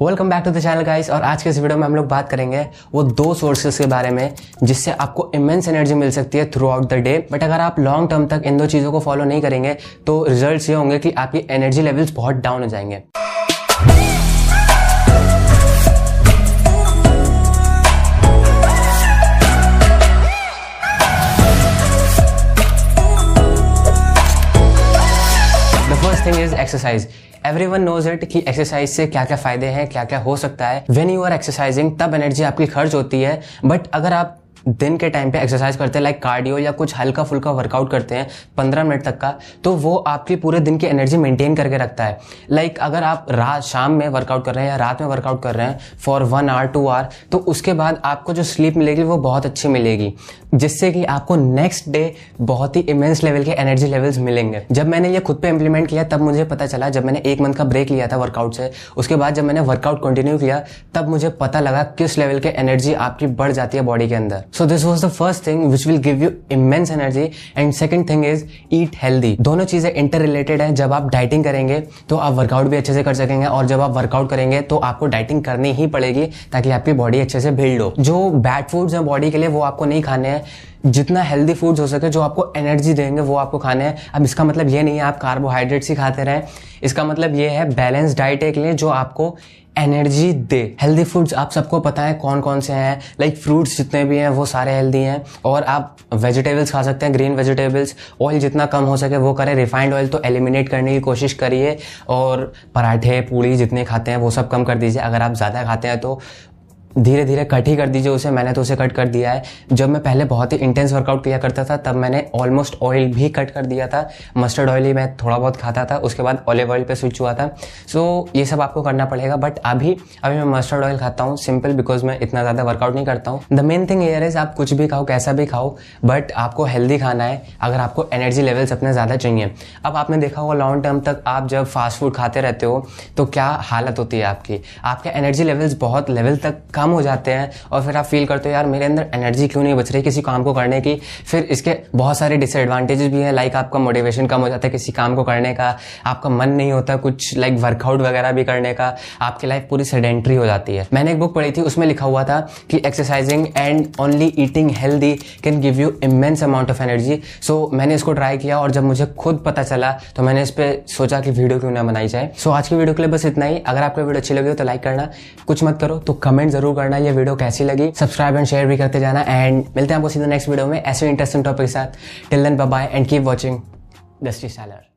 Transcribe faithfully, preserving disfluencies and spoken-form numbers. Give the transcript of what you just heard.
Welcome back to the channel guys. और आज के इस वीडियो में हम लोग बात करेंगे वो दो सोर्सेस के बारे में जिससे आपको इमेंस एनर्जी मिल सकती है throughout the day. But अगर आप लॉन्ग टर्म तक इन दो चीज़ों को फॉलो नहीं करेंगे तो रिजल्ट्स ये होंगे कि आपकी एनर्जी लेवल्स बहुत डाउन हो जाएंगे। The first thing is exercise. Everyone knows it कि एक्सरसाइज से क्या क्या फायदे हैं, क्या क्या हो सकता है। व्हेन यू आर एक्सरसाइजिंग तब एनर्जी आपकी खर्च होती है, बट अगर आप दिन के टाइम पे एक्सरसाइज करते हैं लाइक कार्डियो या कुछ हल्का फुल्का वर्कआउट करते हैं पंद्रह मिनट तक का, तो वो आपकी पूरे दिन की एनर्जी मेंटेन करके रखता है। लाइक like अगर आप रात शाम में वर्कआउट कर रहे हैं या रात में वर्कआउट कर रहे हैं for one hour two hour, तो उसके बाद आपको जो स्लीप मिलेगी वो बहुत अच्छी मिलेगी, जिससे कि आपको नेक्स्ट डे बहुत ही इमेंस लेवल के एनर्जी लेवल्स मिलेंगे। जब मैंने ये खुद पे इम्प्लीमेंट किया तब मुझे पता चला, जब मैंने एक मंथ का ब्रेक लिया था वर्कआउट से, उसके बाद जब मैंने वर्कआउट कंटिन्यू किया तब मुझे पता लगा किस लेवल के एनर्जी आपकी बढ़ जाती है बॉडी के अंदर। So this was the first thing which will give you immense energy, and second thing is eat healthy। दोनों चीज़ें interrelated हैं। जब आप डाइटिंग करेंगे तो आप वर्कआउट भी अच्छे से कर सकेंगे, और जब आप वर्कआउट करेंगे तो आपको डाइटिंग करनी ही पड़ेगी ताकि आपकी बॉडी अच्छे से बिल्ड हो। जो बैड फूड्स हैं बॉडी के लिए वो आपको नहीं खाने हैं, जितना हेल्दी फूड्स हो सके जो आपको एनर्जी देंगे वो आपको खाने हैं। अब इसका मतलब ये नहीं है आप कार्बोहाइड्रेट्स ही खाते रहें, इसका मतलब ये है बैलेंस डाइट एक लें जो आपको एनर्जी दे। हेल्दी फूड्स आप सबको पता है कौन कौन से हैं, लाइक फ्रूट्स जितने भी हैं वो सारे हेल्दी हैं, और आप वेजिटेबल्स खा सकते हैं, ग्रीन वेजिटेबल्स। ऑयल जितना कम हो सके वो करें, रिफाइंड ऑयल तो एलिमिनेट करने की कोशिश करिए, और पराठे पूड़ी जितने खाते हैं वो सब कम कर दीजिए। अगर आप ज़्यादा खाते हैं तो धीरे धीरे कट ही कर दीजिए उसे। मैंने तो उसे कट कर दिया है। जब मैं पहले बहुत ही इंटेंस वर्कआउट किया करता था तब मैंने ऑलमोस्ट ऑयल भी कट कर दिया था, मस्टर्ड ऑयल ही मैं थोड़ा बहुत खाता था, उसके बाद ऑलिव ऑयल पे स्विच हुआ था। सो so, ये सब आपको करना पड़ेगा। बट अभी अभी मैं मस्टर्ड ऑयल खाता हूँ सिंपल, बिकॉज मैं इतना ज़्यादा वर्कआउट नहीं करता हूँ। The main thing here is आप कुछ भी खाओ कैसा भी खाओ, बट आपको हेल्दी खाना है अगर आपको एनर्जी लेवल्स अपने ज़्यादा चाहिए। अब आपने देखा होगा लॉन्ग टर्म तक आप जब फास्ट फूड खाते रहते हो तो क्या हालत होती है आपकी, आपके एनर्जी लेवल्स बहुत लेवल तक हो जाते हैं, और फिर आप फील करते हो यार मेरे अंदर एनर्जी क्यों नहीं बच रही किसी काम को करने की। फिर इसके बहुत सारे डिसएडवांटेजेस भी हैं, लाइक आपका मोटिवेशन कम हो जाता है किसी काम को करने का, आपका मन नहीं होता कुछ लाइक वर्कआउट वगैरह भी करने का, आपकी लाइफ पूरी सेडेंट्री हो जाती है। मैंने एक बुक पढ़ी थी उसमें लिखा हुआ था कि exercising and only eating healthy can give you immense amount of energy. So मैंने इसको ट्राई किया, और जब मुझे खुद पता चला तो मैंने इस पर सोचा कि वीडियो क्यों ना बनाई जाए। सो आज की वीडियो के लिए बस इतना ही। अगर आपको वीडियो अच्छी लगी हो तो लाइक करना, कुछ मत करो तो कमेंट जरूर करना ये वीडियो कैसी लगी, सब्सक्राइब एंड शेयर भी करते जाना, एंड मिलते हैं आपको सीधे नेक्स्ट वीडियो में ऐसे इंटरेस्टिंग टॉपिक के साथ। Till then bye bye and keep watching Dusty Saylor.